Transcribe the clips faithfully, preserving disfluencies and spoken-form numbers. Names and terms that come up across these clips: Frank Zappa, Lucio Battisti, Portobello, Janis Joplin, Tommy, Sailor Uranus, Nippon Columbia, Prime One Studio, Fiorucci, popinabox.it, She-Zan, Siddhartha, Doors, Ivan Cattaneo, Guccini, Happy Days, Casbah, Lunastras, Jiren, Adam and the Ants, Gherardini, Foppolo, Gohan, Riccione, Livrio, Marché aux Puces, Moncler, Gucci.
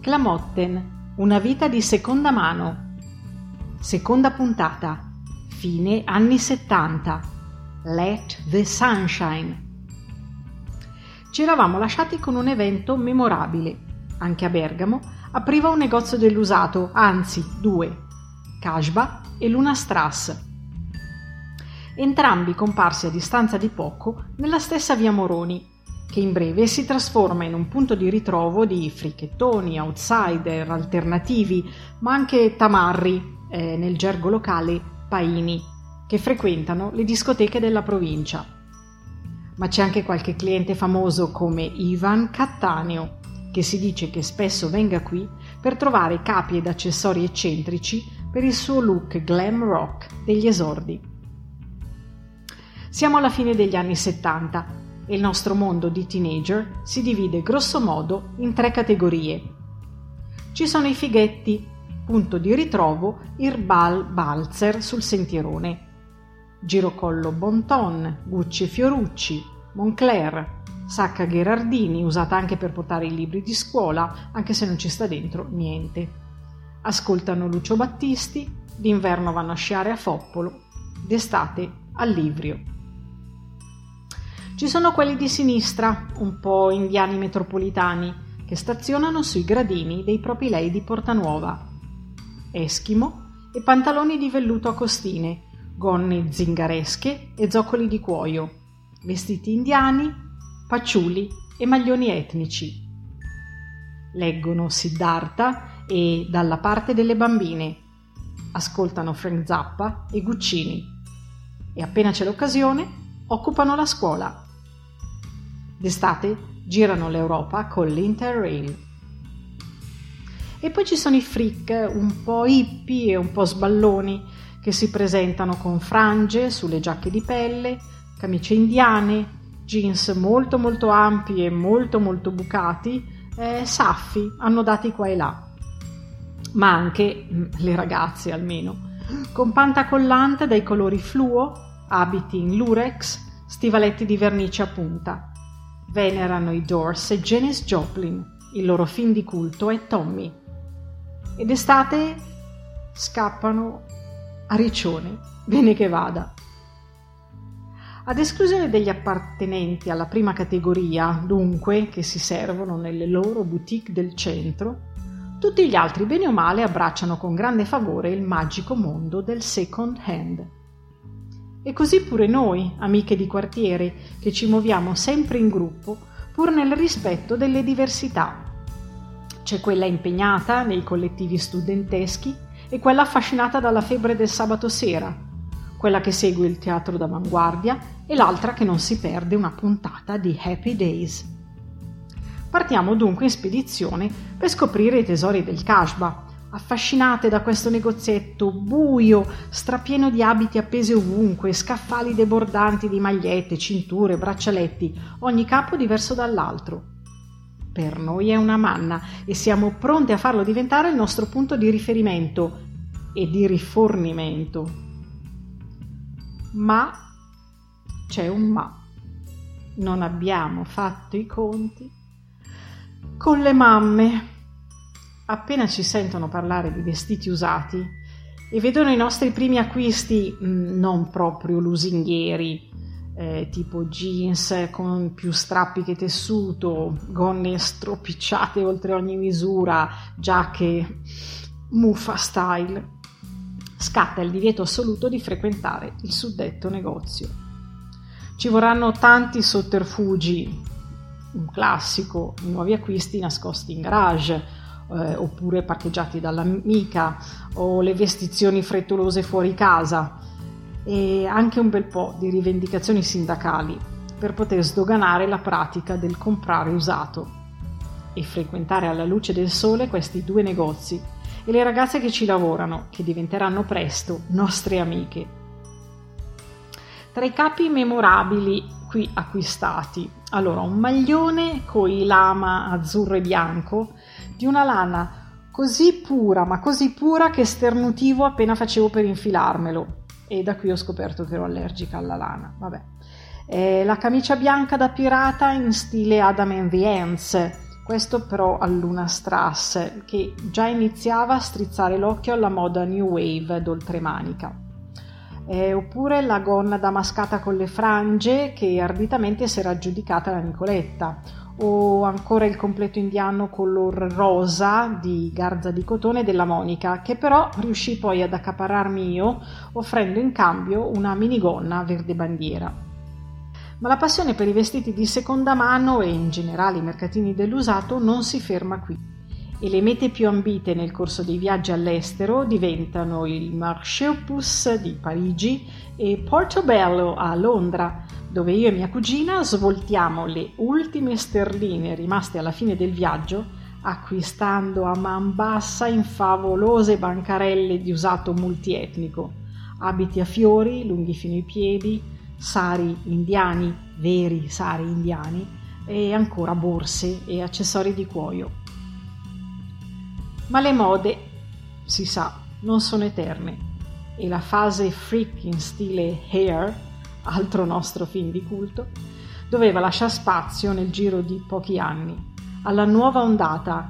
Clamotten, una vita di seconda mano. Seconda puntata. Fine anni settanta. Let the Sunshine. Ci eravamo lasciati con un evento memorabile. Anche a Bergamo apriva un negozio dell'usato, anzi due, Casbah e Lunastras, entrambi comparsi a distanza di poco nella stessa via Moroni, che in breve si trasforma in un punto di ritrovo di frichettoni, outsider, alternativi, ma anche tamarri, eh, nel gergo locale paini, che frequentano le discoteche della provincia. Ma c'è anche qualche cliente famoso come Ivan Cattaneo, che si dice che spesso venga qui per trovare capi ed accessori eccentrici per il suo look glam rock degli esordi. Siamo alla fine degli anni settanta e il nostro mondo di teenager si divide grosso modo in tre categorie. Ci sono i fighetti, punto di ritrovo il bal balzer sul sentierone, girocollo bon ton, Gucci e Fiorucci, Moncler, sacca Gherardini usata anche per portare i libri di scuola, anche se non ci sta dentro niente. Ascoltano Lucio Battisti, d'inverno vanno a sciare a Foppolo, d'estate al Livrio. Ci sono quelli di sinistra, un po' indiani metropolitani, che stazionano sui gradini dei propilei di Portanuova. Eschimo e pantaloni di velluto a costine, gonne zingaresche e zoccoli di cuoio, vestiti indiani, paciuli e maglioni etnici. Leggono Siddhartha e Dalla parte delle bambine, ascoltano Frank Zappa e Guccini e appena c'è l'occasione occupano la scuola. D'estate girano l'Europa con l'Interrail. E poi ci sono i freak un po' hippie e un po' sballoni che si presentano con frange sulle giacche di pelle, camicie indiane, jeans molto molto ampi e molto molto bucati, eh, saffi, annodati qua e là. Ma anche le ragazze, almeno, con pantacollante dai colori fluo, abiti in lurex, stivaletti di vernice a punta. Venerano i Doors e Janis Joplin, il loro film di culto è Tommy. Ed estate scappano a riccione, bene che vada. Ad esclusione degli appartenenti alla prima categoria, dunque, che si servono nelle loro boutique del centro, tutti gli altri bene o male abbracciano con grande favore il magico mondo del second hand. E così pure noi, amiche di quartiere, che ci muoviamo sempre in gruppo, pur nel rispetto delle diversità. C'è quella impegnata nei collettivi studenteschi e quella affascinata dalla febbre del sabato sera, quella che segue il teatro d'avanguardia e l'altra che non si perde una puntata di Happy Days. Partiamo dunque in spedizione per scoprire i tesori del Casbah, affascinate da questo negozietto buio, strapieno di abiti appesi ovunque, scaffali debordanti di magliette, cinture, braccialetti, ogni capo diverso dall'altro. Per noi è una manna e siamo pronte a farlo diventare il nostro punto di riferimento e di rifornimento. Ma c'è un ma. Non abbiamo fatto i conti con le mamme. Appena ci sentono parlare di vestiti usati e vedono i nostri primi acquisti non proprio lusinghieri, eh, tipo jeans con più strappi che tessuto, gonne stropicciate oltre ogni misura, giacche muffa style, scatta il divieto assoluto di frequentare il suddetto negozio. Ci vorranno tanti sotterfugi, un classico, nuovi acquisti nascosti in garage, eh, oppure parcheggiati dall'amica, o le vestizioni frettolose fuori casa, e anche un bel po' di rivendicazioni sindacali per poter sdoganare la pratica del comprare usato e frequentare alla luce del sole questi due negozi e le ragazze che ci lavorano, che diventeranno presto nostre amiche. Tra i capi memorabili qui acquistati, allora un maglione coi lama azzurro e bianco, di una lana così pura, ma così pura che sternutivo appena facevo per infilarmelo, e da qui ho scoperto che ero allergica alla lana, vabbè. Eh, la camicia bianca da pirata in stile Adam and the Ants, Questo però a Lunastras, che già iniziava a strizzare l'occhio alla moda new wave d'oltremanica. Eh, oppure la gonna damascata con le frange che arditamente si era aggiudicata la Nicoletta, o ancora il completo indiano color rosa di garza di cotone della Monica, che però riuscì poi ad accaparrarmi io, offrendo in cambio una minigonna verde bandiera. Ma la passione per i vestiti di seconda mano e in generale i mercatini dell'usato non si ferma qui, e le mete più ambite nel corso dei viaggi all'estero diventano il Marché aux Puces di Parigi e Portobello a Londra, dove io e mia cugina svoltiamo le ultime sterline rimaste alla fine del viaggio, acquistando a man bassa in favolose bancarelle di usato multietnico, abiti a fiori lunghi fino ai piedi, sari indiani, veri sari indiani, e ancora borse e accessori di cuoio. Ma le mode, si sa, non sono eterne, e la fase freak in stile Hair, altro nostro film di culto, doveva lasciare spazio nel giro di pochi anni alla nuova ondata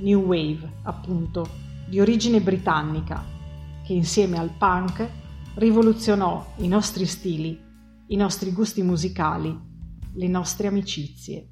new wave, appunto, di origine britannica, che insieme al punk rivoluzionò i nostri stili, i nostri gusti musicali, le nostre amicizie.